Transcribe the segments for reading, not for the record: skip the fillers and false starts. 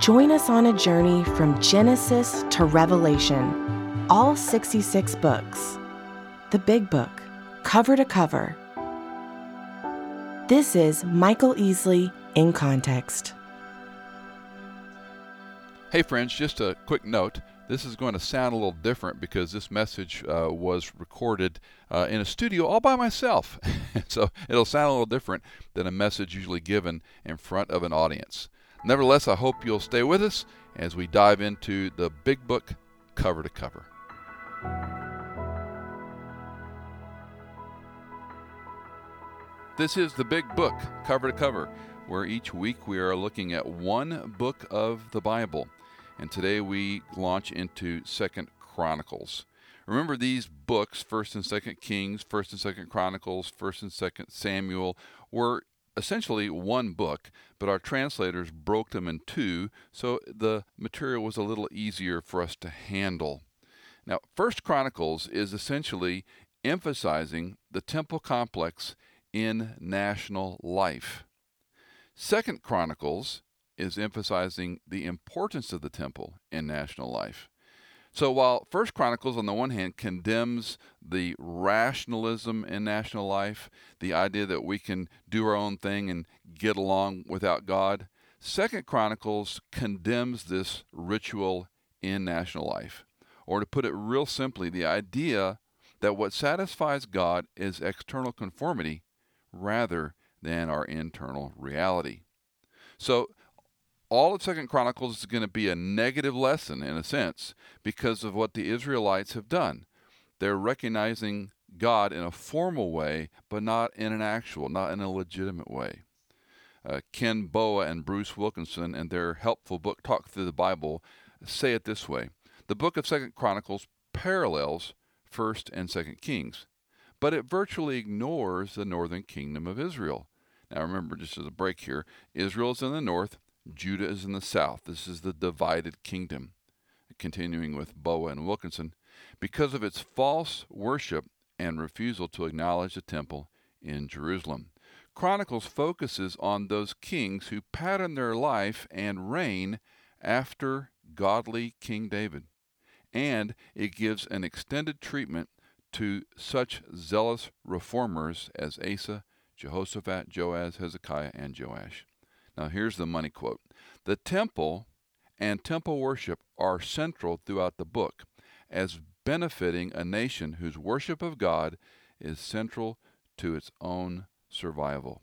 Join us on a journey from Genesis to Revelation, all 66 books, the big book, cover to cover. This is Michael Easley in Context. Hey friends, just a quick note. This is going to sound a little different because this message was recorded in a studio all by myself. So it'll sound a little different than a message usually given in front of an audience. Nevertheless, I hope you'll stay with us as we dive into the big book cover to cover. This is the big book cover to cover, where each week we are looking at one book of the Bible. And today we launch into 2 Chronicles. Remember these books, 1 and 2 Kings, 1 and 2 Chronicles, 1 and 2 Samuel, were essentially one book, but our translators broke them in 2, so the material was a little easier for us to handle. Now, 1 Chronicles is essentially emphasizing the temple complex in national life. 2 Chronicles is emphasizing the importance of the temple in national life. So while 1 Chronicles, on the one hand, condemns the rationalism in national life, the idea that we can do our own thing and get along without God, 2 Chronicles condemns this ritual in national life. Or to put it real simply, the idea that what satisfies God is external conformity rather than our internal reality. So all of 2 Chronicles is going to be a negative lesson, in a sense, because of what the Israelites have done. They're recognizing God in a formal way, but not in an actual, not in a legitimate way. Ken Boa and Bruce Wilkinson, in their helpful book, Talk Through the Bible, say it this way. The book of 2 Chronicles parallels 1 and 2 Kings, but it virtually ignores the northern kingdom of Israel. Now remember, just as a break here, Israel is in the north, Judah is in the south. This is the divided kingdom. Continuing with Boa and Wilkinson, because of its false worship and refusal to acknowledge the temple in Jerusalem, Chronicles focuses on those kings who pattern their life and reign after godly King David, and it gives an extended treatment to such zealous reformers as Asa, Jehoshaphat, Joaz, Hezekiah, and Joash. Now here's the money quote. The temple and temple worship are central throughout the book as benefiting a nation whose worship of God is central to its own survival.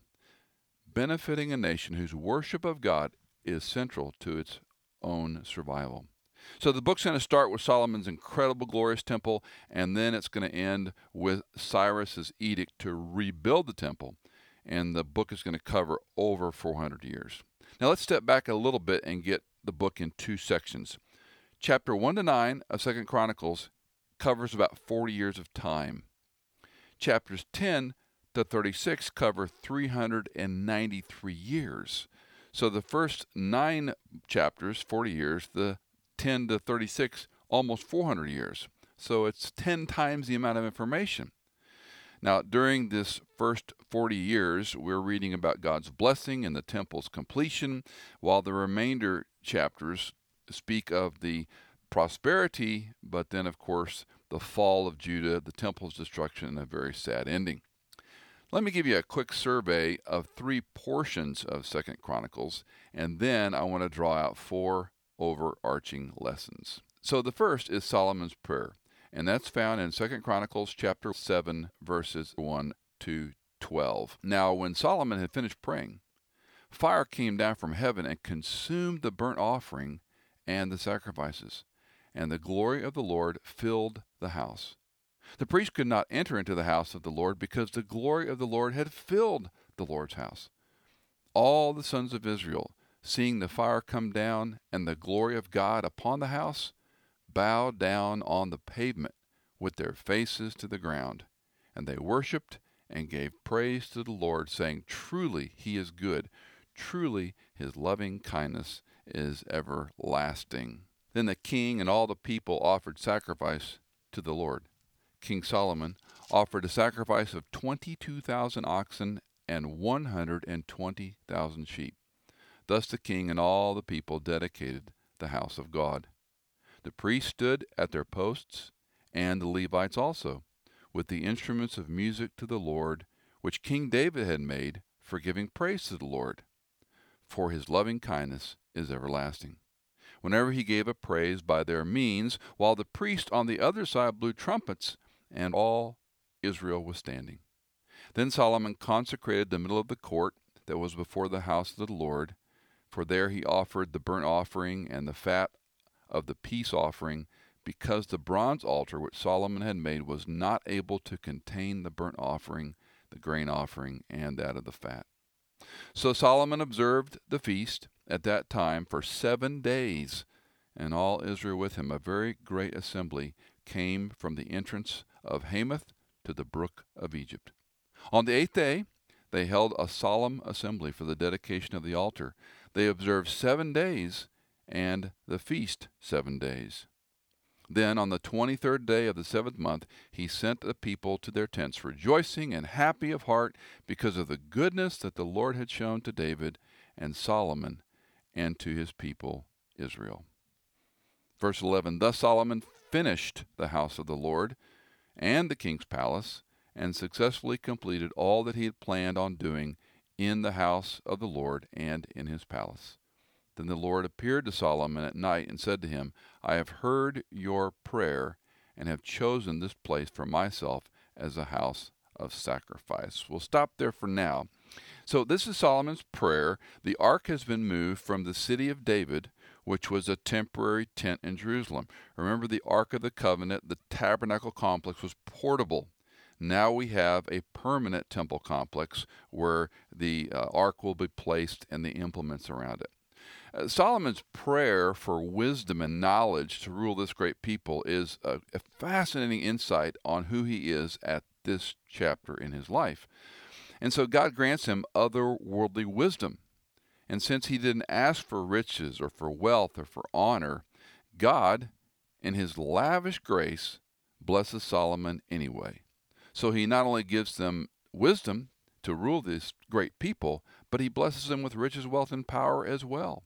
Benefiting a nation whose worship of God is central to its own survival. So the book's going to start with Solomon's incredible, glorious temple, and then it's going to end with Cyrus's edict to rebuild the temple. And the book is going to cover over 400 years. Now let's step back a little bit and get the book in 2 sections. Chapter 1 to 9 of 2 Chronicles covers about 40 years of time. Chapters 10 to 36 cover 393 years. So the first 9 chapters, 40 years, the 10 to 36, almost 400 years. So it's 10 times the amount of information. Now, during this first 40 years, we're reading about God's blessing and the temple's completion, while the remainder chapters speak of the prosperity, but then, of course, the fall of Judah, the temple's destruction, and a very sad ending. Let me give you a quick survey of 3 portions of 2 Chronicles, and then I want to draw out 4 overarching lessons. So the first is Solomon's prayer. And that's found in 2 Chronicles chapter 7, verses 1 to 12. Now, when Solomon had finished praying, fire came down from heaven and consumed the burnt offering and the sacrifices, and the glory of the Lord filled the house. The priest could not enter into the house of the Lord because the glory of the Lord had filled the Lord's house. All the sons of Israel, seeing the fire come down and the glory of God upon the house, bow down on the pavement with their faces to the ground. And they worshipped and gave praise to the Lord, saying, Truly he is good. Truly his loving kindness is everlasting. Then the king and all the people offered sacrifice to the Lord. King Solomon offered a sacrifice of 22,000 oxen and 120,000 sheep. Thus the king and all the people dedicated the house of God. The priests stood at their posts, and the Levites also, with the instruments of music to the Lord, which King David had made, for giving praise to the Lord. For his loving kindness is everlasting. Whenever he gave a praise by their means, while the priest on the other side blew trumpets, and all Israel was standing. Then Solomon consecrated the middle of the court that was before the house of the Lord, for there he offered the burnt offering and the fat of the peace offering, because the bronze altar which Solomon had made was not able to contain the burnt offering, the grain offering, and that of the fat. So Solomon observed the feast at that time for 7 days, and all Israel with him, a very great assembly, came from the entrance of Hamath to the brook of Egypt. On the 8th day, they held a solemn assembly for the dedication of the altar. They observed 7 days, and the feast 7 days. Then on the 23rd day of the 7th month, he sent the people to their tents, rejoicing and happy of heart because of the goodness that the Lord had shown to David and Solomon and to his people Israel. Verse 11, Thus Solomon finished the house of the Lord and the king's palace, and successfully completed all that he had planned on doing in the house of the Lord and in his palace. Then the Lord appeared to Solomon at night and said to him, I have heard your prayer and have chosen this place for myself as a house of sacrifice. We'll stop there for now. So this is Solomon's prayer. The ark has been moved from the city of David, which was a temporary tent in Jerusalem. Remember, the Ark of the Covenant, the tabernacle complex, was portable. Now we have a permanent temple complex where the ark will be placed and the implements around it. Solomon's prayer for wisdom and knowledge to rule this great people is a fascinating insight on who he is at this chapter in his life. And so God grants him otherworldly wisdom. And since he didn't ask for riches or for wealth or for honor, God, in his lavish grace, blesses Solomon anyway. So he not only gives them wisdom to rule this great people, but he blesses them with riches, wealth, and power as well.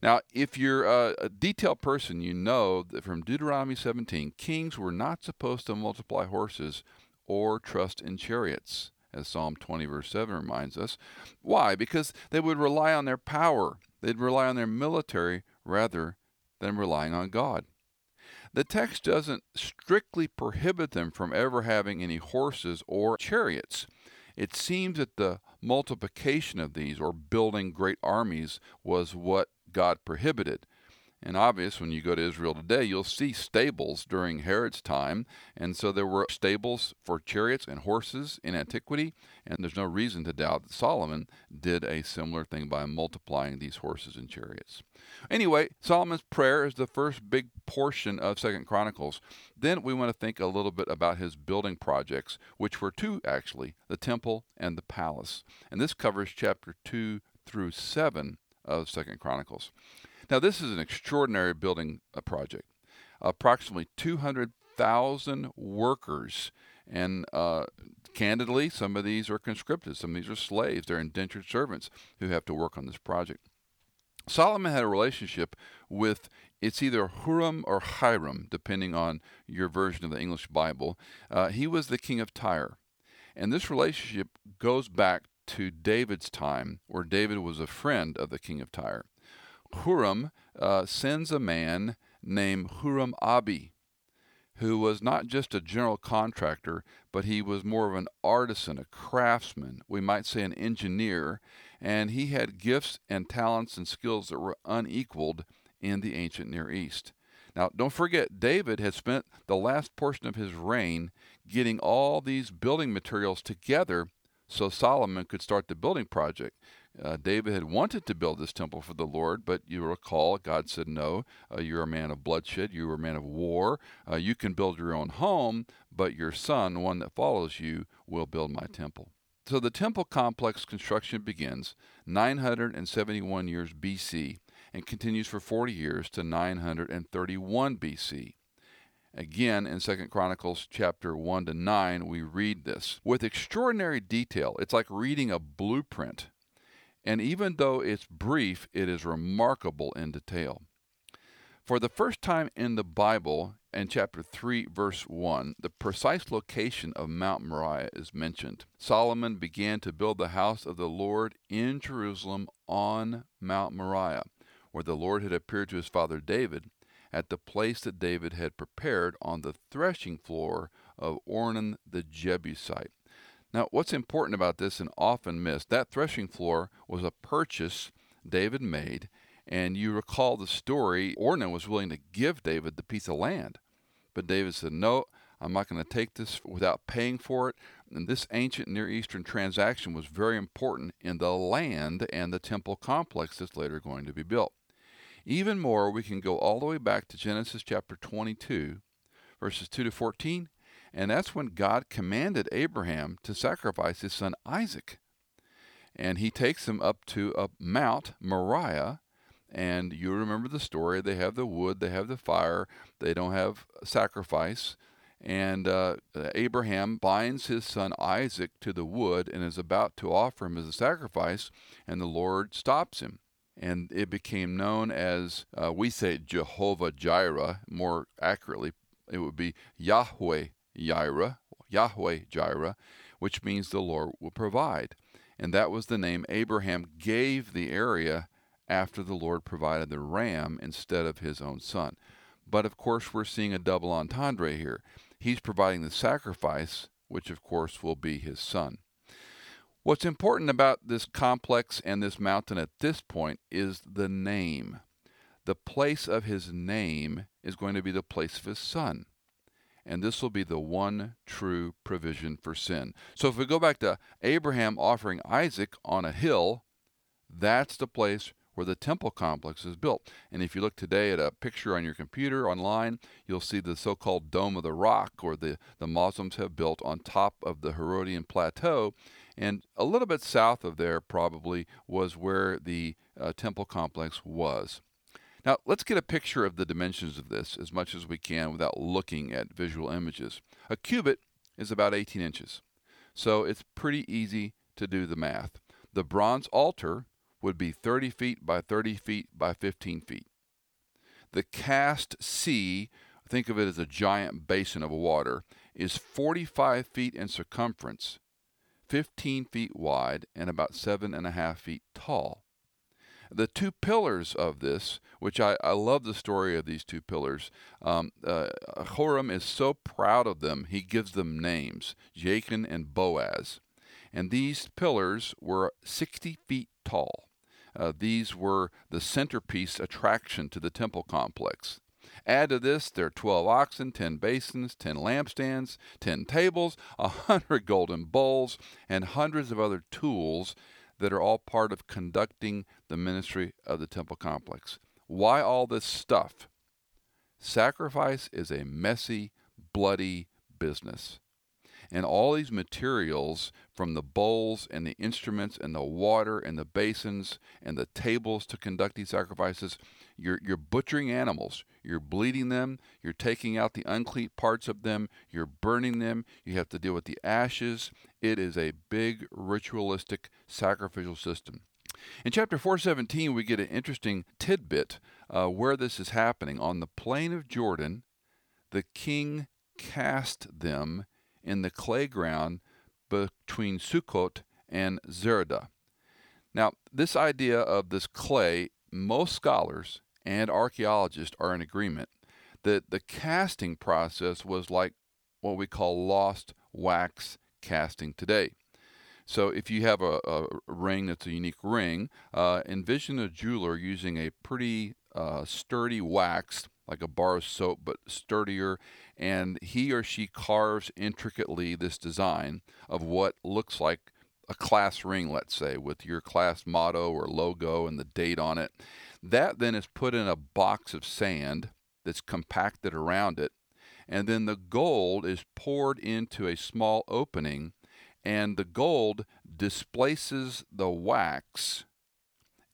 Now, if you're a detailed person, you know that from Deuteronomy 17, kings were not supposed to multiply horses or trust in chariots, as Psalm 20, verse 7 reminds us. Why? Because they would rely on their power. They'd rely on their military rather than relying on God. The text doesn't strictly prohibit them from ever having any horses or chariots. It seems that the multiplication of these, or building great armies, was what God prohibited. And obvious, when you go to Israel today, you'll see stables during Herod's time. And so there were stables for chariots and horses in antiquity. And there's no reason to doubt that Solomon did a similar thing by multiplying these horses and chariots. Anyway, Solomon's prayer is the first big portion of 2 Chronicles. Then we want to think a little bit about his building projects, which were two actually, the temple and the palace. And this covers chapter 2 through 7 of 2 Chronicles. Now, this is an extraordinary building project. Approximately 200,000 workers. And candidly, some of these are conscripted. Some of these are slaves. They're indentured servants who have to work on this project. Solomon had a relationship with, it's either Huram or Hiram, depending on your version of the English Bible. He was the king of Tyre. And this relationship goes back to David's time, where David was a friend of the king of Tyre. Huram sends a man named Huram Abi, who was not just a general contractor, but he was more of an artisan, a craftsman, we might say an engineer, and he had gifts and talents and skills that were unequaled in the ancient Near East. Now, don't forget, David had spent the last portion of his reign getting all these building materials together so Solomon could start the building project. David had wanted to build this temple for the Lord, but you recall God said, no, you're a man of bloodshed, you're a man of war. You can build your own home, but your son, one that follows you, will build my temple. So the temple complex construction begins 971 years BC and continues for 40 years to 931 BC. Again, in 2 Chronicles chapter 1 to 9, we read this with extraordinary detail. It's like reading a blueprint. And even though it's brief, it is remarkable in detail. For the first time in the Bible, in chapter 3, verse 1, the precise location of Mount Moriah is mentioned. Solomon began to build the house of the Lord in Jerusalem on Mount Moriah, where the Lord had appeared to his father David, at the place that David had prepared on the threshing floor of Ornan the Jebusite. Now, what's important about this and often missed, that threshing floor was a purchase David made, and you recall the story, Ornan was willing to give David the piece of land, but David said, no, I'm not going to take this without paying for it, and this ancient Near Eastern transaction was very important in the land and the temple complex that's later going to be built. Even more, we can go all the way back to Genesis chapter 22, verses 2 to 14, and that's when God commanded Abraham to sacrifice his son Isaac. And he takes him up to Mount Moriah, and you remember the story. They have the wood, they have the fire, they don't have sacrifice, and Abraham binds his son Isaac to the wood and is about to offer him as a sacrifice, and the Lord stops him. And it became known as, we say Jehovah Jireh, more accurately, it would be Yahweh Jireh, which means the Lord will provide. And that was the name Abraham gave the area after the Lord provided the ram instead of his own son. But of course, we're seeing a double entendre here. He's providing the sacrifice, which of course will be his son. What's important about this complex and this mountain at this point is the name. The place of his name is going to be the place of his son. And this will be the one true provision for sin. So if we go back to Abraham offering Isaac on a hill, that's the place where the temple complex is built. And if you look today at a picture on your computer online, you'll see the so-called Dome of the Rock, or the Muslims have built on top of the Herodian plateau. And a little bit south of there probably was where the temple complex was. Now, let's get a picture of the dimensions of this as much as we can without looking at visual images. A cubit is about 18 inches, so it's pretty easy to do the math. The bronze altar would be 30 feet by 30 feet by 15 feet. The cast sea, think of it as a giant basin of water, is 45 feet in circumference, 15 feet wide, and about 7.5 feet tall. The two pillars of this, which I love the story of these two pillars, Huram is so proud of them, he gives them names, Jachin and Boaz. And these pillars were 60 feet tall. These were the centerpiece attraction to the temple complex. Add to this, there are 12 oxen, 10 basins, 10 lampstands, 10 tables, 100 golden bowls, and hundreds of other tools that are all part of conducting the ministry of the temple complex. Why all this stuff? Sacrifice is a messy, bloody business. And all these materials, from the bowls and the instruments and the water and the basins and the tables to conduct these sacrifices, you're butchering animals, you're bleeding them, you're taking out the unclean parts of them, you're burning them, you have to deal with the ashes. It is a big ritualistic sacrificial system. In chapter 4:17, we get an interesting tidbit where this is happening. On the plain of Jordan, the king cast them in the clay ground between Sukkot and Zeredah. Now, this idea of this clay, most scholars and archaeologists are in agreement that the casting process was like what we call lost wax casting today. So if you have a ring that's a unique ring, envision a jeweler using a pretty sturdy wax, like a bar of soap, but sturdier, and he or she carves intricately this design of what looks like a class ring, let's say, with your class motto or logo and the date on it. That then is put in a box of sand that's compacted around it, and then the gold is poured into a small opening, and the gold displaces the wax,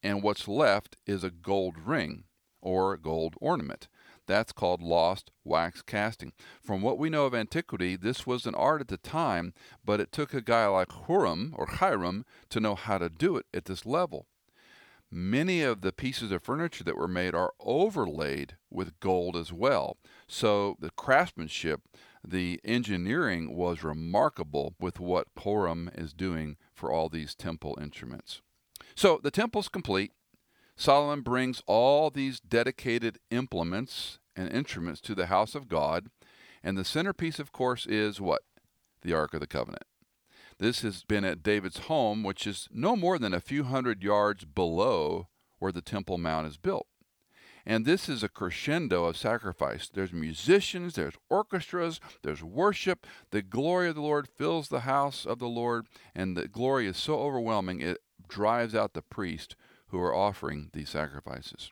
and what's left is a gold ring or a gold ornament. That's called lost wax casting. From what we know of antiquity, this was an art at the time, but it took a guy like Huram or Hiram to know how to do it at this level. Many of the pieces of furniture that were made are overlaid with gold as well. So the craftsmanship, the engineering was remarkable with what Huram is doing for all these temple instruments. So the temple's complete. Solomon brings all these dedicated implements and instruments to the house of God. And the centerpiece, of course, is what? The Ark of the Covenant. This has been at David's home, which is no more than a few hundred yards below where the Temple Mount is built. And this is a crescendo of sacrifice. There's musicians, there's orchestras, there's worship. The glory of the Lord fills the house of the Lord, and the glory is so overwhelming it drives out the priest who are offering these sacrifices.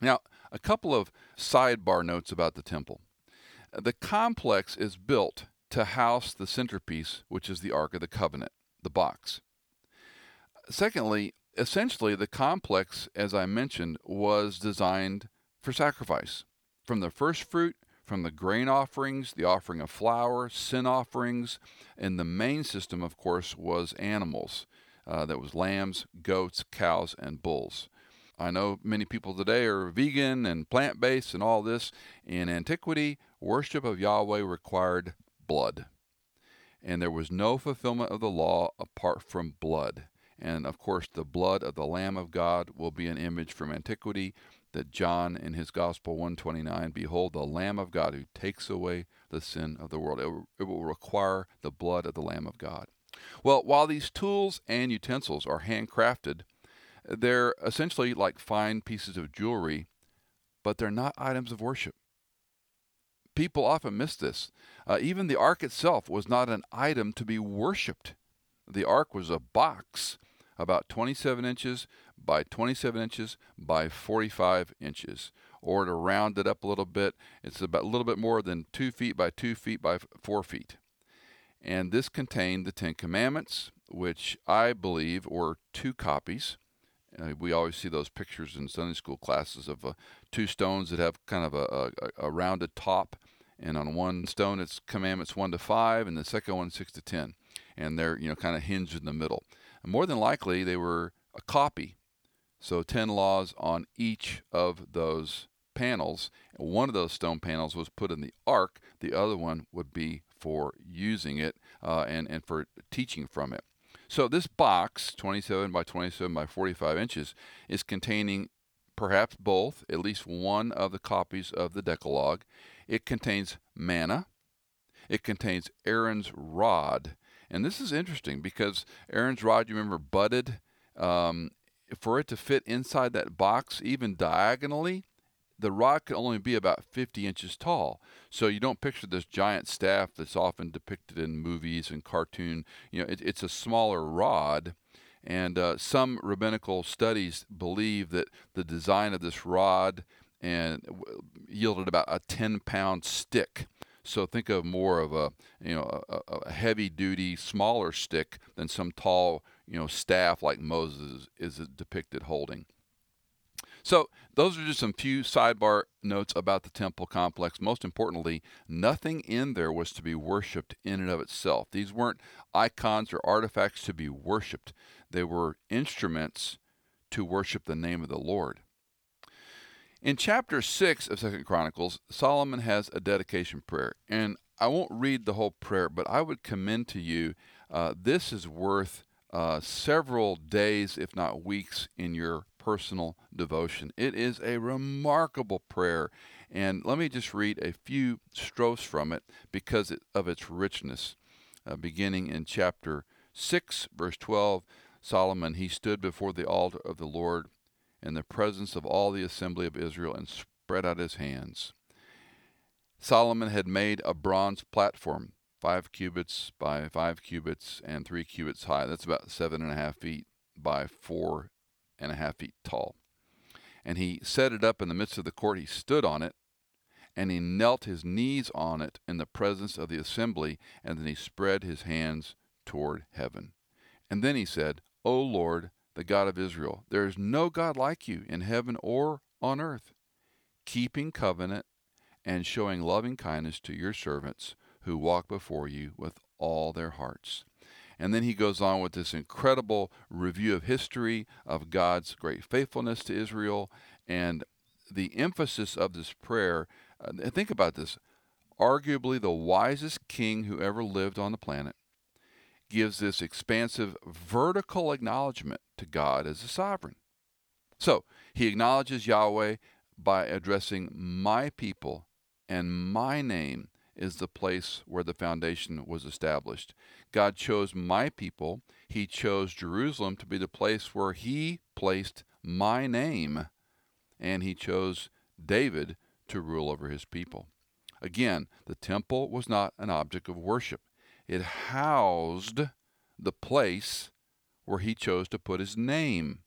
Now, a couple of sidebar notes about the temple. The complex is built to house the centerpiece, which is the Ark of the Covenant, the box. Secondly, essentially the complex, as I mentioned, was designed for sacrifice. From the first fruit, from the grain offerings, the offering of flour, sin offerings, and the main system, of course, was animals. That was lambs, goats, cows, and bulls. I know many people today are vegan and plant-based and all this. In antiquity, worship of Yahweh required blood. And there was no fulfillment of the law apart from blood. And, of course, the blood of the Lamb of God will be an image from antiquity that John in his Gospel 1:29, behold, the Lamb of God who takes away the sin of the world. It will require the blood of the Lamb of God. Well, while these tools and utensils are handcrafted, they're essentially like fine pieces of jewelry, but they're not items of worship. People often miss this. Even the ark itself was not an item to be worshipped. The ark was a box about 27 inches by 27 inches by 45 inches. Or to round it up a little bit, it's about a little bit more than 2 feet by 2 feet by 4 feet. And this contained the Ten Commandments, which I believe were two copies. We always see those pictures in Sunday school classes of two stones that have kind of a rounded top. And on one stone, it's Commandments 1 to 5, and the second one 6 to 10. And they're, kind of hinged in the middle. And more than likely, they were a copy. So 10 laws on each of those panels. One of those stone panels was put in the ark. The other one would be for using it and for teaching from it. So this box, 27 by 27 by 45 inches, is containing perhaps both, at least one of the copies of the Decalogue. It contains manna. It contains Aaron's rod. And this is interesting because Aaron's rod, you remember, budded. For it to fit inside that box, even diagonally, the rod can only be about 50 inches tall. So you don't picture this giant staff that's often depicted in movies and cartoon. It's a smaller rod. And some rabbinical studies believe that the design of this rod yielded about a 10-pound stick. So think of more of a heavy-duty, smaller stick than some tall, staff like Moses is depicted holding. So those are just some few sidebar notes about the temple complex. Most importantly, nothing in there was to be worshipped in and of itself. These weren't icons or artifacts to be worshipped. They were instruments to worship the name of the Lord. In chapter 6 of 2 Chronicles, Solomon has a dedication prayer. And I won't read the whole prayer, but I would commend to you this is worth several days, if not weeks, in your personal devotion. It is a remarkable prayer, and let me just read a few strophes from it because of its richness. Beginning in chapter 6, verse 12, Solomon, he stood before the altar of the Lord in the presence of all the assembly of Israel and spread out his hands. Solomon had made a bronze platform 5 cubits by 5 cubits and 3 cubits high. That's about 7.5 feet by 4.5 feet tall. And he set it up in the midst of the court. He stood on it, and he knelt his knees on it in the presence of the assembly, and then he spread his hands toward heaven. And then he said, O Lord, the God of Israel, there is no God like you in heaven or on earth, keeping covenant and showing loving kindness to your servants who walk before you with all their hearts. And then he goes on with this incredible review of history, of God's great faithfulness to Israel, and the emphasis of this prayer. Think about this. Arguably the wisest king who ever lived on the planet gives this expansive vertical acknowledgement to God as a sovereign. So he acknowledges Yahweh by addressing my people, and my name is the place where the foundation was established. God chose my people. He chose Jerusalem to be the place where he placed my name, and he chose David to rule over his people. Again, the temple was not an object of worship. It housed the place where he chose to put his name.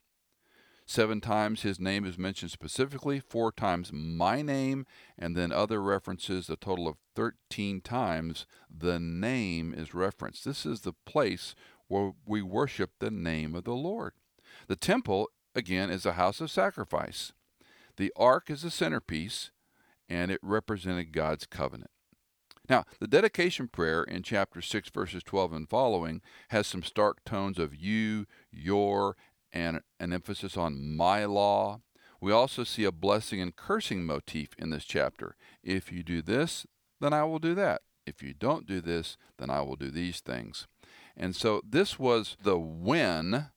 7 times his name is mentioned specifically, 4 times my name, and then other references, a total of 13 times the name is referenced. This is the place where we worship the name of the Lord. The temple, again, is a house of sacrifice. The ark is the centerpiece, and it represented God's covenant. Now, the dedication prayer in chapter 6, verses 12 and following has some stark tones of you, your, and an emphasis on my law. We also see a blessing and cursing motif in this chapter. If you do this, then I will do that. If you don't do this, then I will do these things. And so this was the when,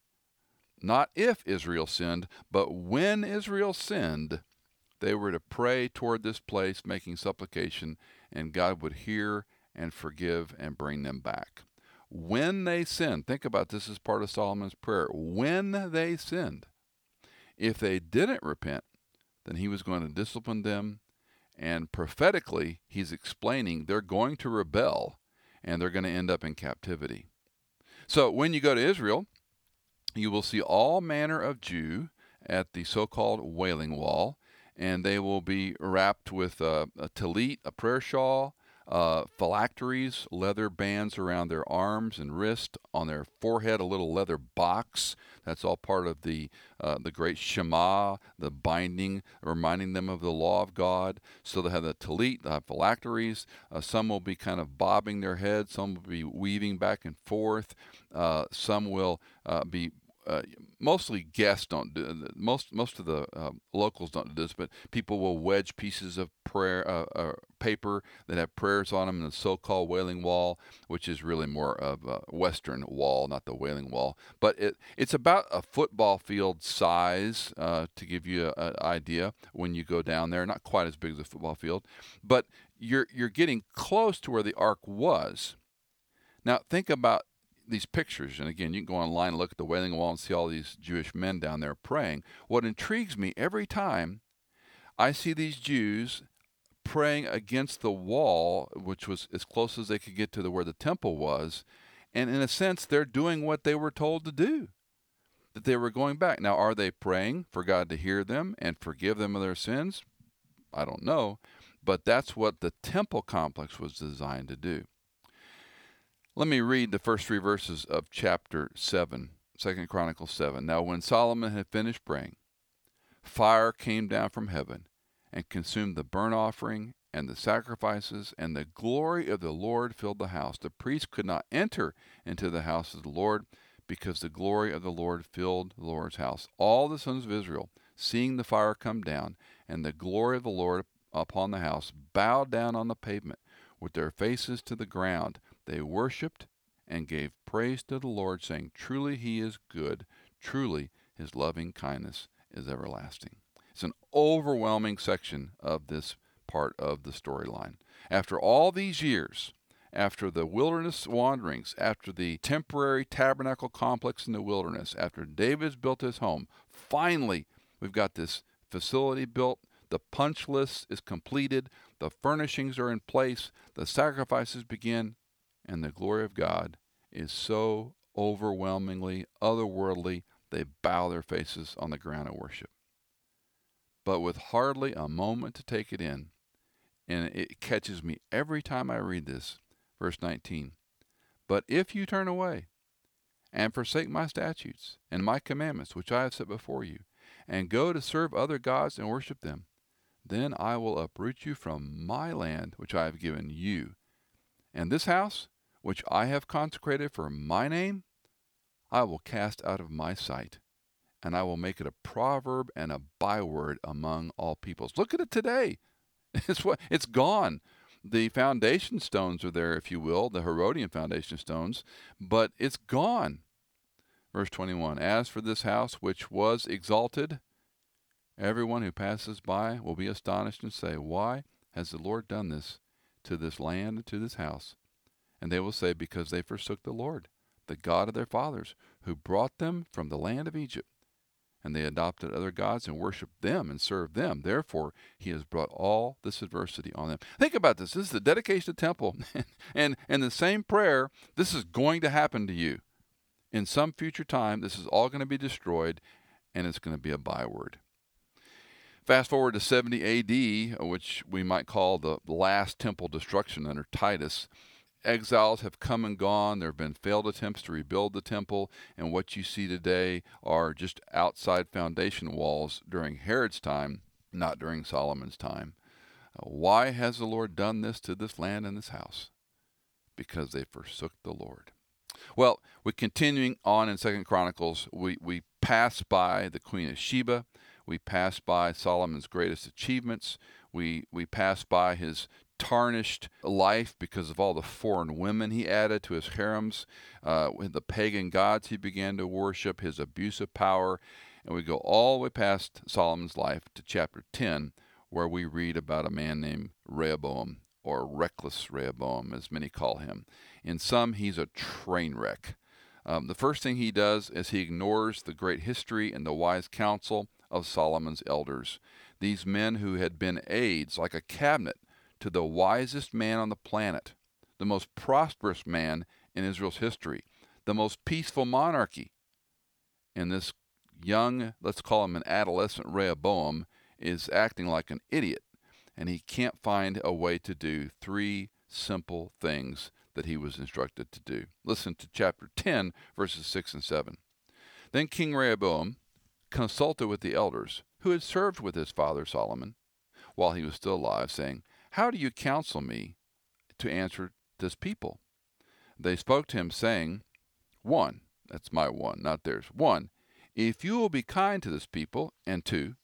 not if Israel sinned, but when Israel sinned, they were to pray toward this place, making supplication, and God would hear and forgive and bring them back. When they sinned, think about this as part of Solomon's prayer. When they sinned, if they didn't repent, then he was going to discipline them. And prophetically, he's explaining they're going to rebel and they're going to end up in captivity. So when you go to Israel, you will see all manner of Jew at the so-called Wailing Wall, and they will be wrapped with a tallit, a prayer shawl, phylacteries, leather bands around their arms and wrist, on their forehead a little leather box. That's all part of the great Shema, the binding, reminding them of the law of God. So they'll have the tallit, they'll have phylacteries. Some will be kind of bobbing their head. Some will be weaving back and forth. Some will be... mostly guests don't do. Most of the locals don't do this, but people will wedge pieces of prayer paper that have prayers on them in the so-called Wailing Wall, which is really more of a Western Wall, not the Wailing Wall. But it's about a football field size, to give you an idea. When you go down there, not quite as big as a football field, but you're getting close to where the ark was. Now think about these pictures, and again, you can go online and look at the Wailing Wall and see all these Jewish men down there praying. What intrigues me every time I see these Jews praying against the wall, which was as close as they could get to where the temple was, and in a sense, they're doing what they were told to do, that they were going back. Now, are they praying for God to hear them and forgive them of their sins? I don't know, but that's what the temple complex was designed to do. Let me read the first 3 verses of chapter 7, 2 Chronicles 7. Now when Solomon had finished praying, fire came down from heaven and consumed the burnt offering and the sacrifices, and the glory of the Lord filled the house. The priests could not enter into the house of the Lord because the glory of the Lord filled the Lord's house. All the sons of Israel, seeing the fire come down and the glory of the Lord upon the house, bowed down on the pavement with their faces to the ground. They worshipped and gave praise to the Lord, saying, truly he is good, truly his loving kindness is everlasting. It's an overwhelming section of this part of the storyline. After all these years, after the wilderness wanderings, after the temporary tabernacle complex in the wilderness, after David's built his home, finally we've got this facility built. The punch list is completed. The furnishings are in place. The sacrifices begin. and the glory of God is so overwhelmingly otherworldly, they bow their faces on the ground of worship. But with hardly a moment to take it in, and it catches me every time I read this, verse 19, but if you turn away and forsake my statutes and my commandments, which I have set before you, and go to serve other gods and worship them, then I will uproot you from my land, which I have given you. And this house, which I have consecrated for my name, I will cast out of my sight, and I will make it a proverb and a byword among all peoples. Look at it today. It's gone. The foundation stones are there, if you will, the Herodian foundation stones, but it's gone. Verse 21, as for this house which was exalted, everyone who passes by will be astonished and say, why has the Lord done this to this land and to this house? And they will say, because they forsook the Lord, the God of their fathers, who brought them from the land of Egypt. And they adopted other gods and worshiped them and served them. Therefore, he has brought all this adversity on them. Think about this. This is the dedication of the temple. and the same prayer, this is going to happen to you. In some future time, this is all going to be destroyed, and it's going to be a byword. Fast forward to 70 AD, which we might call the last temple destruction under Titus. Exiles have come and gone. There have been failed attempts to rebuild the temple, and what you see today are just outside foundation walls during Herod's time, not during Solomon's time. Why has the Lord done this to this land and this house? Because they forsook the Lord. Well, we're continuing on in 2 Chronicles. We pass by the Queen of Sheba. We pass by Solomon's greatest achievements. We pass by his tarnished life because of all the foreign women he added to his harems, the pagan gods he began to worship, his abuse of power. And we go all the way past Solomon's life to chapter 10, where we read about a man named Rehoboam, or reckless Rehoboam, as many call him. In some, he's a train wreck. The first thing he does is he ignores the great history and the wise counsel of Solomon's elders, these men who had been aides, like a cabinet, to the wisest man on the planet, the most prosperous man in Israel's history, the most peaceful monarchy. And this young, let's call him an adolescent Rehoboam, is acting like an idiot, and he can't find a way to do three simple things that he was instructed to do. Listen to chapter 10, verses 6 and 7. Then King Rehoboam consulted with the elders who had served with his father Solomon while he was still alive, saying, how do you counsel me to answer this people? They spoke to him, saying, one, that's my one, not theirs. One, if you will be kind to this people, and two,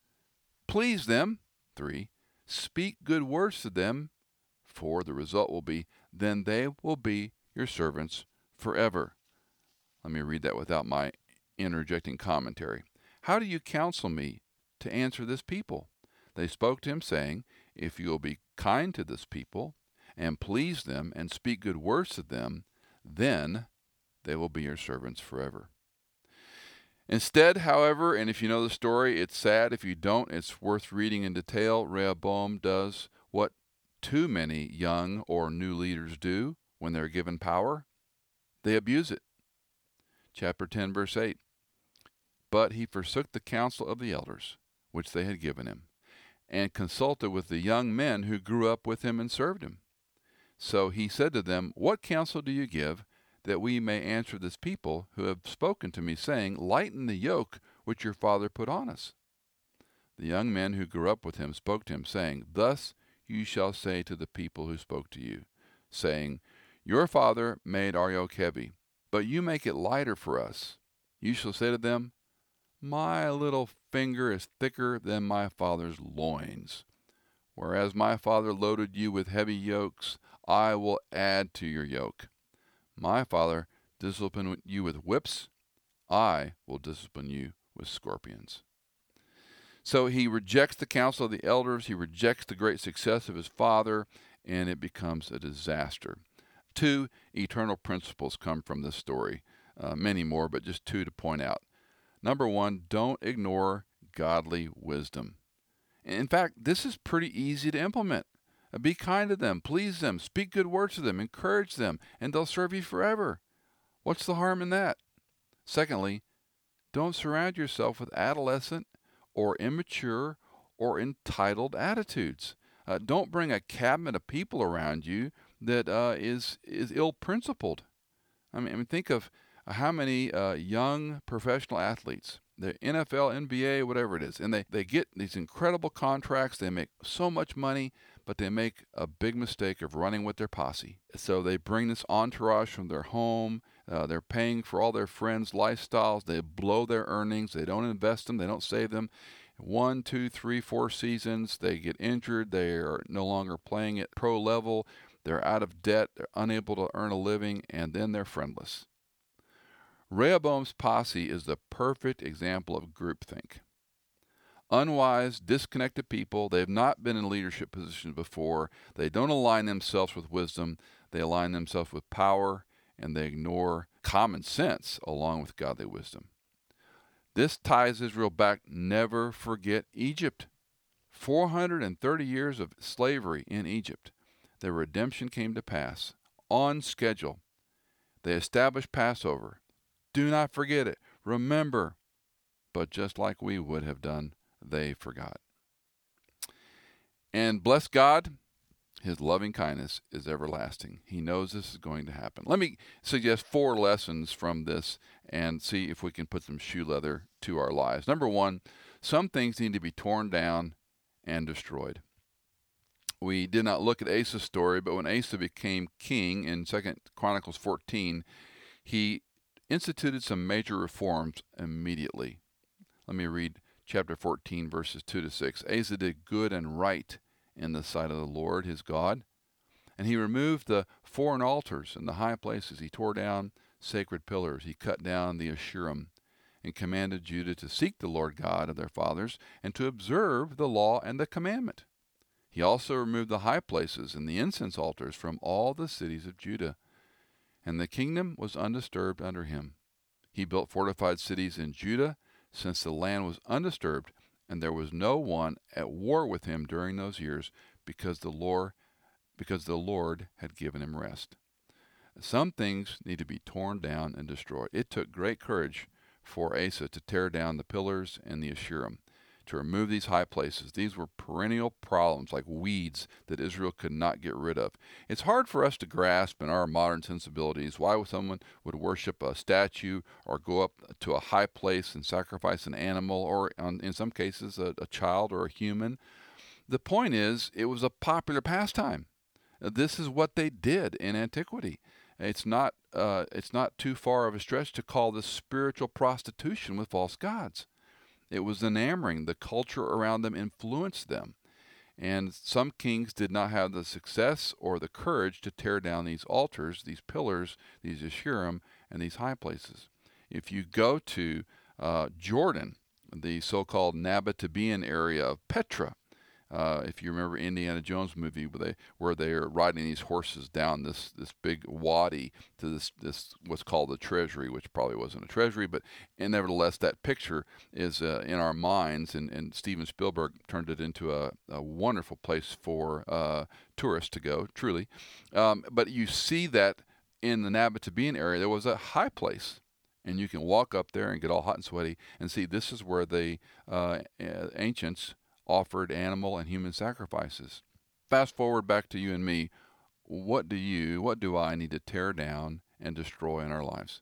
please them. Three, speak good words to them. Four, the result will be, then they will be your servants forever. Let me read that without my interjecting commentary. How do you counsel me to answer this people? They spoke to him, saying, if you will be kind to this people and please them and speak good words to them, then they will be your servants forever. Instead, however, and if you know the story, it's sad. If you don't, it's worth reading in detail. Rehoboam does what too many young or new leaders do when they're given power. They abuse it. Chapter 10, verse 8. But he forsook the counsel of the elders, which they had given him, and consulted with the young men who grew up with him and served him. So he said to them, what counsel do you give that we may answer this people who have spoken to me, saying, lighten the yoke which your father put on us? The young men who grew up with him spoke to him, saying, thus you shall say to the people who spoke to you, saying, your father made our yoke heavy, but you make it lighter for us. You shall say to them, my little finger is thicker than my father's loins. Whereas my father loaded you with heavy yokes, I will add to your yoke. My father disciplined you with whips, I will discipline you with scorpions. So he rejects the counsel of the elders, he rejects the great success of his father, and it becomes a disaster. Two eternal principles come from this story, many more, but just two to point out. Number one, don't ignore godly wisdom. In fact, this is pretty easy to implement. Be kind to them, please them, speak good words to them, encourage them, and they'll serve you forever. What's the harm in that? Secondly, don't surround yourself with adolescent or immature or entitled attitudes. Don't bring a cabinet of people around you that is ill-principled. I mean, think of how many young professional athletes, the NFL, NBA, whatever it is, and they get these incredible contracts. They make so much money, but they make a big mistake of running with their posse. So they bring this entourage from their home. They're paying for all their friends' lifestyles. They blow their earnings. They don't invest them. They don't save them. 1, 2, 3, 4 seasons, they get injured. They are no longer playing at pro level. They're out of debt. They're unable to earn a living, and then they're friendless. Rehoboam's posse is the perfect example of groupthink. Unwise, disconnected people. They have not been in leadership positions before. They don't align themselves with wisdom. They align themselves with power, and they ignore common sense along with godly wisdom. This ties Israel back. Never forget Egypt. 430 years of slavery in Egypt. Their redemption came to pass on schedule. They established Passover. Do not forget it. Remember. But just like we would have done, they forgot. And bless God, his loving kindness is everlasting. He knows this is going to happen. Let me suggest 4 lessons from this and see if we can put some shoe leather to our lives. Number 1, some things need to be torn down and destroyed. We did not look at Asa's story, but when Asa became king in 2 Chronicles 14, he instituted some major reforms immediately. Let me read chapter 14, verses 2-6. Asa did good and right in the sight of the Lord his God, and he removed the foreign altars and the high places. He tore down sacred pillars. He cut down the Asherim and commanded Judah to seek the Lord God of their fathers and to observe the law and the commandment. He also removed the high places and the incense altars from all the cities of Judah, and the kingdom was undisturbed under him. He built fortified cities in Judah, since the land was undisturbed, and there was no one at war with him during those years, because the Lord had given him rest. Some things need to be torn down and destroyed. It took great courage for Asa to tear down the pillars and the Asherim, to remove these high places. These were perennial problems, like weeds that Israel could not get rid of. It's hard for us to grasp in our modern sensibilities why someone would worship a statue or go up to a high place and sacrifice an animal, or in some cases a child or a human. The point is, it was a popular pastime. This is what they did in antiquity. It's not too far of a stretch to call this spiritual prostitution with false gods. It was enamoring. The culture around them influenced them. And some kings did not have the success or the courage to tear down these altars, these pillars, these Asherim, and these high places. If you go to Jordan, the so-called Nabataean area of Petra, if you remember Indiana Jones movie where they are riding these horses down this big wadi to this what's called the treasury, which probably wasn't a treasury, but nevertheless that picture is in our minds, and Steven Spielberg turned it into a wonderful place for tourists to go, truly. But you see that in the Nabataean area, there was a high place. And you can walk up there and get all hot and sweaty and see this is where the ancients offered animal and human sacrifices. Fast forward back to you and me. What do I need to tear down and destroy in our lives?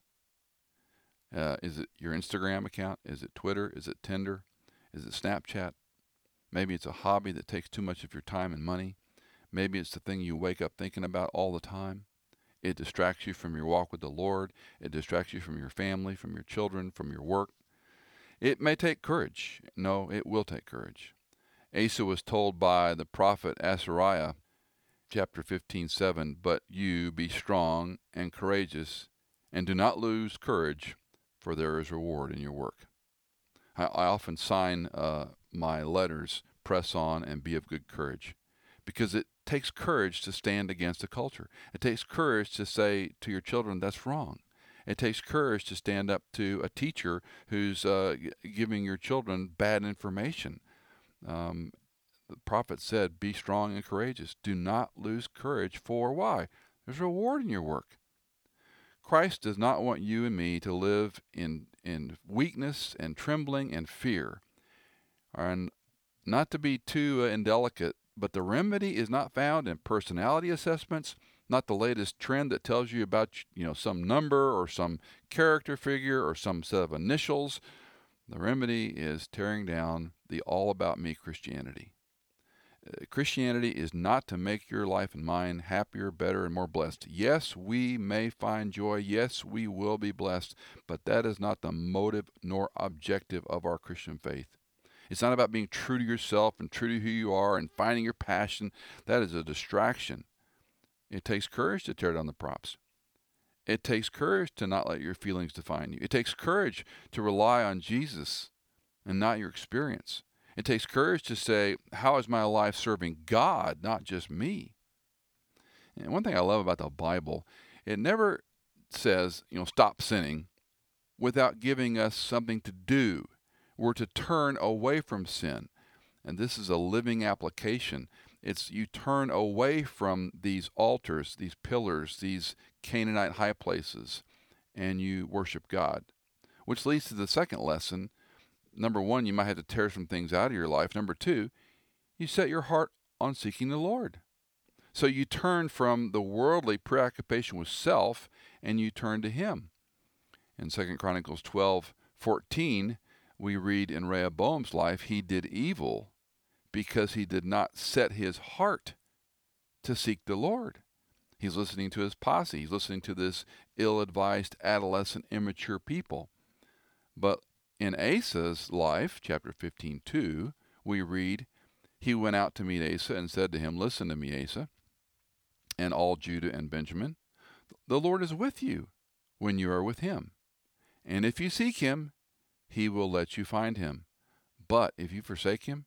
Is it your Instagram account? Is it Twitter? Is it Tinder? Is it Snapchat? Maybe it's a hobby that takes too much of your time and money. Maybe it's the thing you wake up thinking about all the time. It distracts you from your walk with the Lord. It distracts you from your family, from your children, from your work. It may take courage. No, it will take courage. Asa was told by the prophet Azariah, chapter 15:7, "But you be strong and courageous, and do not lose courage, for there is reward in your work." I often sign my letters, "Press on and be of good courage," because it takes courage to stand against a culture. It takes courage to say to your children, "That's wrong." It takes courage to stand up to a teacher who's giving your children bad information. the prophet said, be strong and courageous. Do not lose courage, for why? There's reward in your work. Christ does not want you and me to live in weakness and trembling and fear. And not to be too indelicate, but the remedy is not found in personality assessments, not the latest trend that tells you about, some number or some character figure or some set of initials. The remedy is tearing down the all about me Christianity. Christianity is not to make your life and mine happier, better, and more blessed. Yes, we may find joy. Yes, we will be blessed, but that is not the motive nor objective of our Christian faith. It's not about being true to yourself and true to who you are and finding your passion. That is a distraction. It takes courage to tear down the props. It takes courage to not let your feelings define you. It takes courage to rely on Jesus and not your experience. It takes courage to say, how is my life serving God, not just me? And one thing I love about the Bible, it never says, stop sinning without giving us something to do. We're to turn away from sin. And this is a living application. It's you turn away from these altars, these pillars, these Canaanite high places, and you worship God. Which leads to the second lesson. Number one, you might have to tear some things out of your life. Number two, you set your heart on seeking the Lord. So you turn from the worldly preoccupation with self, and you turn to Him. In 2 Chronicles 12:14, we read in Rehoboam's life, he did evil because he did not set his heart to seek the Lord. He's listening to his posse. He's listening to this ill-advised, adolescent, immature people. But in Asa's life, chapter 15:2, we read, he went out to meet Asa and said to him, listen to me, Asa, and all Judah and Benjamin. The Lord is with you when you are with Him. And if you seek Him, He will let you find Him. But if you forsake Him,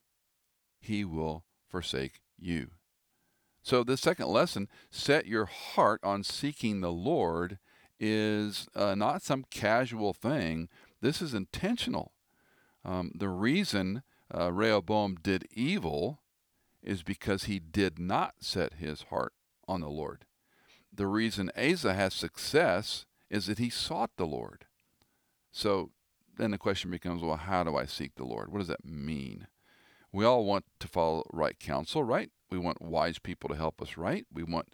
He will forsake you. So the second lesson, set your heart on seeking the Lord, is not some casual thing. This is intentional. The reason Rehoboam did evil is because he did not set his heart on the Lord. The reason Asa has success is that he sought the Lord. So then the question becomes, well, how do I seek the Lord? What does that mean? We all want to follow right counsel, right? We want wise people to help us, right? We want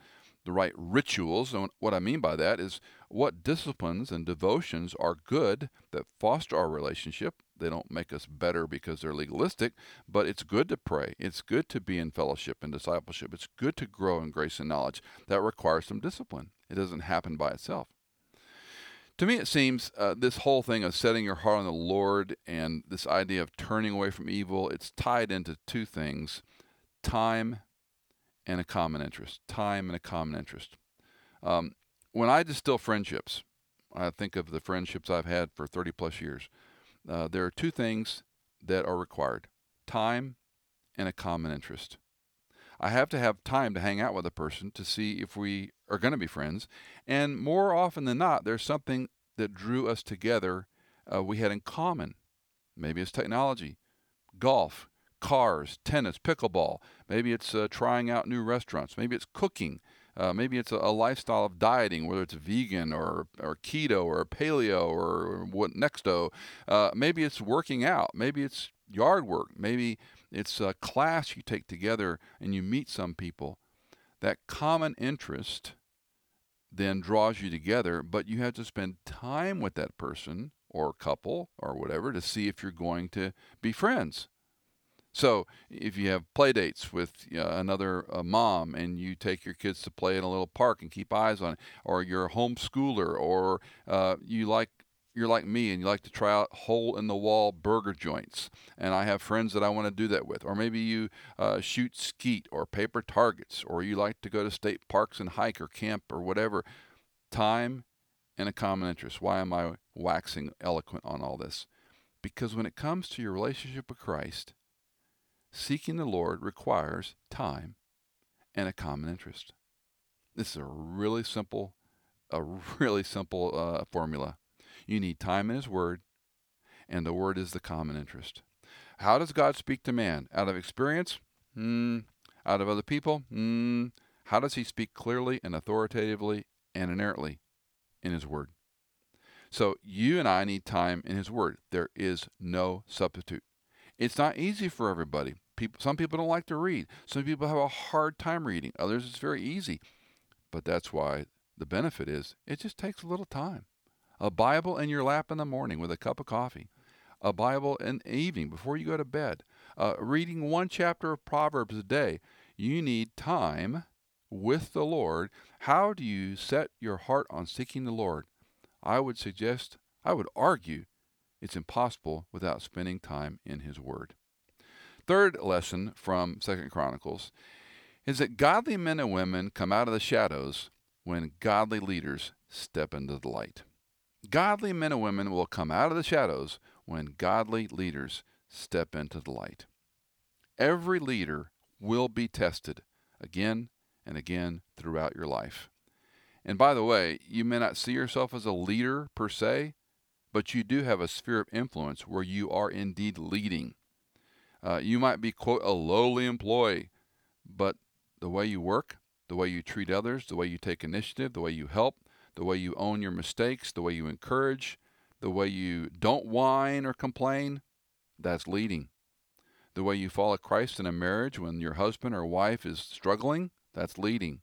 the right rituals. And what I mean by that is what disciplines and devotions are good that foster our relationship. They don't make us better because they're legalistic, but it's good to pray. It's good to be in fellowship and discipleship. It's good to grow in grace and knowledge. That requires some discipline. It doesn't happen by itself. To me, it seems this whole thing of setting your heart on the Lord and this idea of turning away from evil, it's tied into two things, time and a common interest. Time and a common interest. When I distill friendships, I think of the friendships I've had for 30 plus years. There are two things that are required, time and a common interest. I have to have time to hang out with a person to see if we are going to be friends. And more often than not, there's something that drew us together we had in common. Maybe it's technology, golf, cars, tennis, pickleball. Maybe it's trying out new restaurants. Maybe it's cooking. Maybe it's a lifestyle of dieting, whether it's vegan or keto or paleo or what Nexto. Maybe it's working out. Maybe it's yard work. Maybe it's a class you take together and you meet some people. That common interest then draws you together, but you have to spend time with that person or couple or whatever to see if you're going to be friends. So if you have play dates with another mom and you take your kids to play in a little park and keep eyes on it, or you're a homeschooler, or you're like me and you like to try out hole-in-the-wall burger joints, and I have friends that I want to do that with. Or maybe you shoot skeet or paper targets, or you like to go to state parks and hike or camp or whatever. Time and a common interest. Why am I waxing eloquent on all this? Because when it comes to your relationship with Christ, seeking the Lord requires time and a common interest. This is a really simple formula. You need time in His Word, and the Word is the common interest. How does God speak to man? Out of experience? Out of other people? How does he speak clearly and authoritatively and inerrantly in his word? So you and I need time in his word. There is no substitute. It's not easy for everybody. Some people don't like to read. Some people have a hard time reading. Others, it's very easy. But that's why the benefit is it just takes a little time. A Bible in your lap in the morning with a cup of coffee. A Bible in the evening before you go to bed. Reading one chapter of Proverbs a day. You need time with the Lord. How do you set your heart on seeking the Lord? I would argue, it's impossible without spending time in his word. Third lesson from 2 Chronicles is that godly men and women come out of the shadows when godly leaders step into the light. Godly men and women will come out of the shadows when godly leaders step into the light. Every leader will be tested again and again throughout your life. And by the way, you may not see yourself as a leader per se, but you do have a sphere of influence where you are indeed leading. You might be, quote, a lowly employee, but the way you work, the way you treat others, the way you take initiative, the way you help, the way you own your mistakes, the way you encourage, the way you don't whine or complain, that's leading. The way you follow Christ in a marriage when your husband or wife is struggling, that's leading.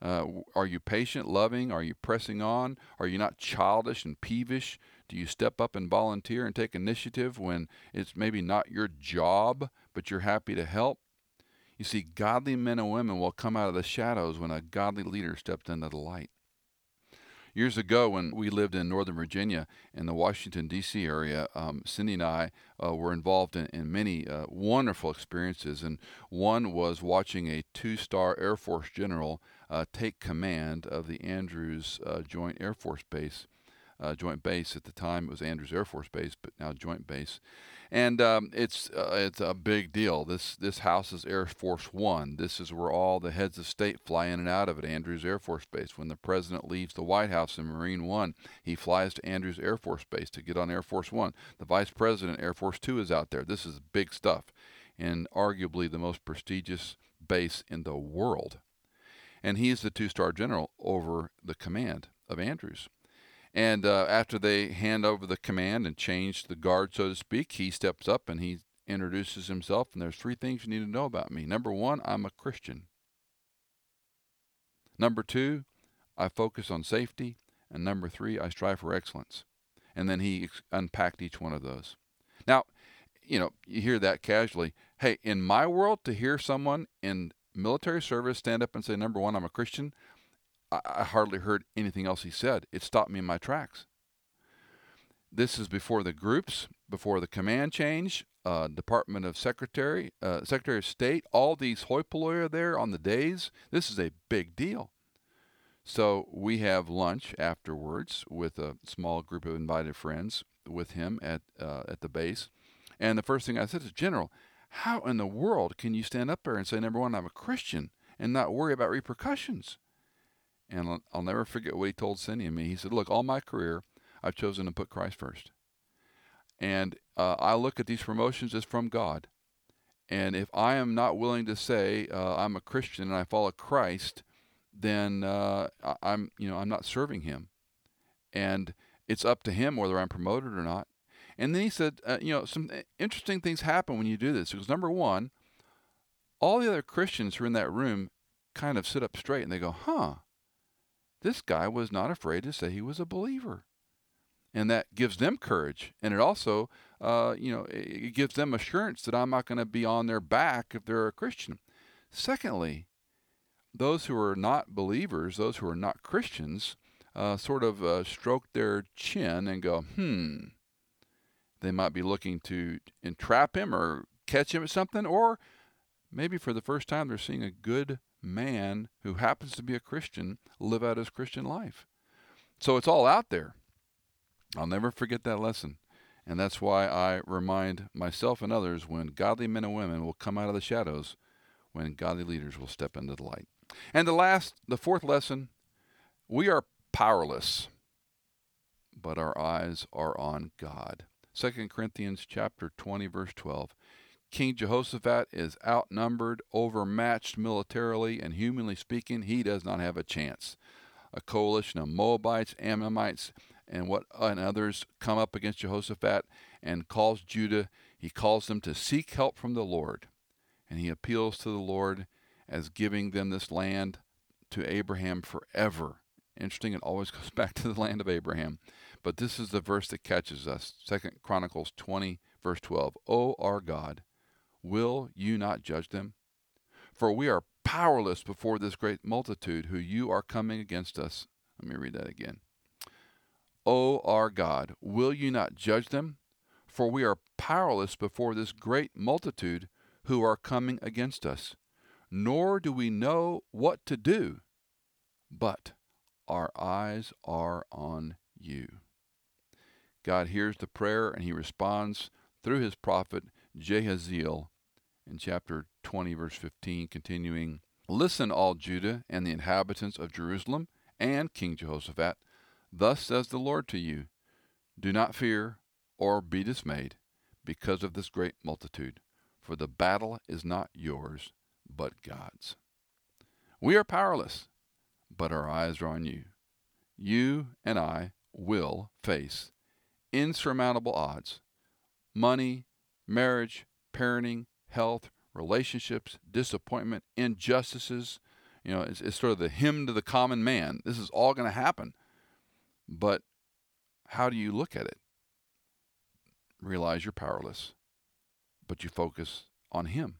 Are you patient, loving? Are you pressing on? Are you not childish and peevish? Do you step up and volunteer and take initiative when it's maybe not your job, but you're happy to help? You see, godly men and women will come out of the shadows when a godly leader stepped into the light. Years ago, when we lived in Northern Virginia in the Washington, D.C. area, Cindy and I were involved in many wonderful experiences. And one was watching a 2-star Air Force general take command of the Andrews Joint Air Force Base. Joint Base at the time. It was Andrews Air Force Base, but now Joint Base. And it's a big deal. This house is Air Force One. This is where all the heads of state fly in and out of at Andrews Air Force Base. When the president leaves the White House in Marine One, he flies to Andrews Air Force Base to get on Air Force One. The vice president, Air Force Two, is out there. This is big stuff and arguably the most prestigious base in the world. And he is the 2-star general over the command of Andrews. And after they hand over the command and change the guard, so to speak, he steps up and he introduces himself. And there's 3 things you need to know about me. Number 1, I'm a Christian. Number 2, I focus on safety. And number 3, I strive for excellence. And then he unpacked each one of those. Now, you hear that casually. Hey, in my world, to hear someone in military service stand up and say, number 1, I'm a Christian, I hardly heard anything else he said. It stopped me in my tracks. This is before the groups, before the command change, Department of Secretary of State, all these hoi polloi are there on the days. This is a big deal. So we have lunch afterwards with a small group of invited friends with him at the base. And the first thing I said is, General, how in the world can you stand up there and say, number 1, I'm a Christian, and not worry about repercussions? And I'll never forget what he told Cindy and me. He said, look, all my career, I've chosen to put Christ first. And I look at these promotions as from God. And if I am not willing to say I'm a Christian and I follow Christ, then I'm not serving him. And it's up to him whether I'm promoted or not. And then he said, some interesting things happen when you do this. Because number 1, all the other Christians who are in that room kind of sit up straight and they go, huh. This guy was not afraid to say he was a believer. And that gives them courage. And it also, it gives them assurance that I'm not going to be on their back if they're a Christian. Secondly, those who are not believers, those who are not Christians, stroke their chin and go, They might be looking to entrap him or catch him at something. Or maybe for the first time they're seeing a good man who happens to be a Christian live out his Christian life. So it's all out there. I'll never forget that lesson. And that's why I remind myself and others when godly men and women will come out of the shadows, when godly leaders will step into the light. And the fourth lesson, we are powerless, but our eyes are on God. 2 Corinthians chapter 20, verse 12. King Jehoshaphat is outnumbered, overmatched militarily, and humanly speaking, he does not have a chance. A coalition of Moabites, Ammonites, and others come up against Jehoshaphat and calls Judah. He calls them to seek help from the Lord, and he appeals to the Lord as giving them this land to Abraham forever. Interesting, it always goes back to the land of Abraham. But this is the verse that catches us, 2 Chronicles 20, verse 12. O our God, will you not judge them? For we are powerless before this great multitude who you are coming against us. Let me read that again. O our God, will you not judge them? For we are powerless before this great multitude who are coming against us. Nor do we know what to do, but our eyes are on you. God hears the prayer, and he responds through his prophet Jehaziel in chapter 20, verse 15, continuing, Listen, all Judah and the inhabitants of Jerusalem and King Jehoshaphat, thus says the Lord to you, Do not fear or be dismayed because of this great multitude, for the battle is not yours, but God's. We are powerless, but our eyes are on you. You and I will face insurmountable odds. Money, marriage, parenting, health, relationships, disappointment, injustices. You know, it's sort of the hymn to the common man. This is all going to happen. But how do you look at it? Realize you're powerless, but you focus on him.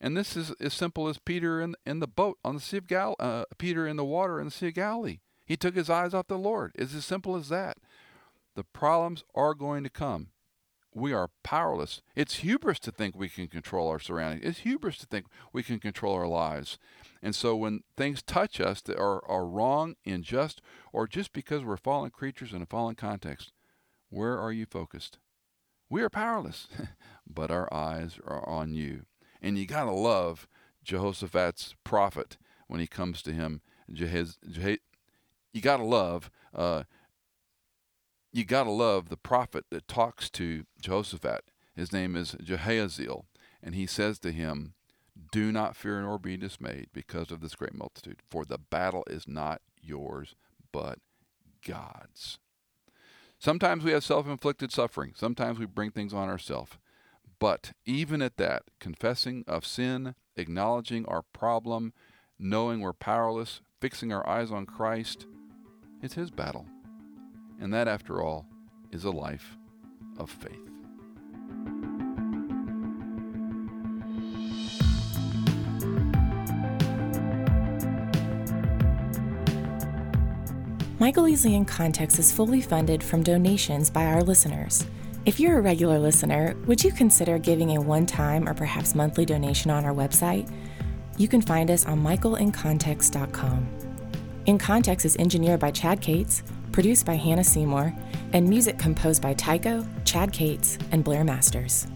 And this is as simple as Peter in the boat on the Sea of Galilee. Peter in the water in the Sea of Galilee. He took his eyes off the Lord. It's as simple as that. The problems are going to come. We are powerless. It's hubris to think we can control our surroundings. It's hubris to think we can control our lives. And so when things touch us that are wrong, unjust, or just because we're fallen creatures in a fallen context, where are you focused? We are powerless, but our eyes are on you. And you got to love Jehoshaphat's prophet when he comes to him. You got to love the prophet that talks to Jehoshaphat. His name is Jehaziel. And he says to him, Do not fear nor be dismayed because of this great multitude, for the battle is not yours, but God's. Sometimes we have self-inflicted suffering. Sometimes we bring things on ourselves. But even at that, confessing of sin, acknowledging our problem, knowing we're powerless, fixing our eyes on Christ, it's his battle. And that, after all, is a life of faith. Michael Easley in Context is fully funded from donations by our listeners. If you're a regular listener, would you consider giving a one-time or perhaps monthly donation on our website? You can find us on michaelincontext.com. In Context is engineered by Chad Cates, produced by Hannah Seymour, and music composed by Tycho, Chad Cates, and Blair Masters.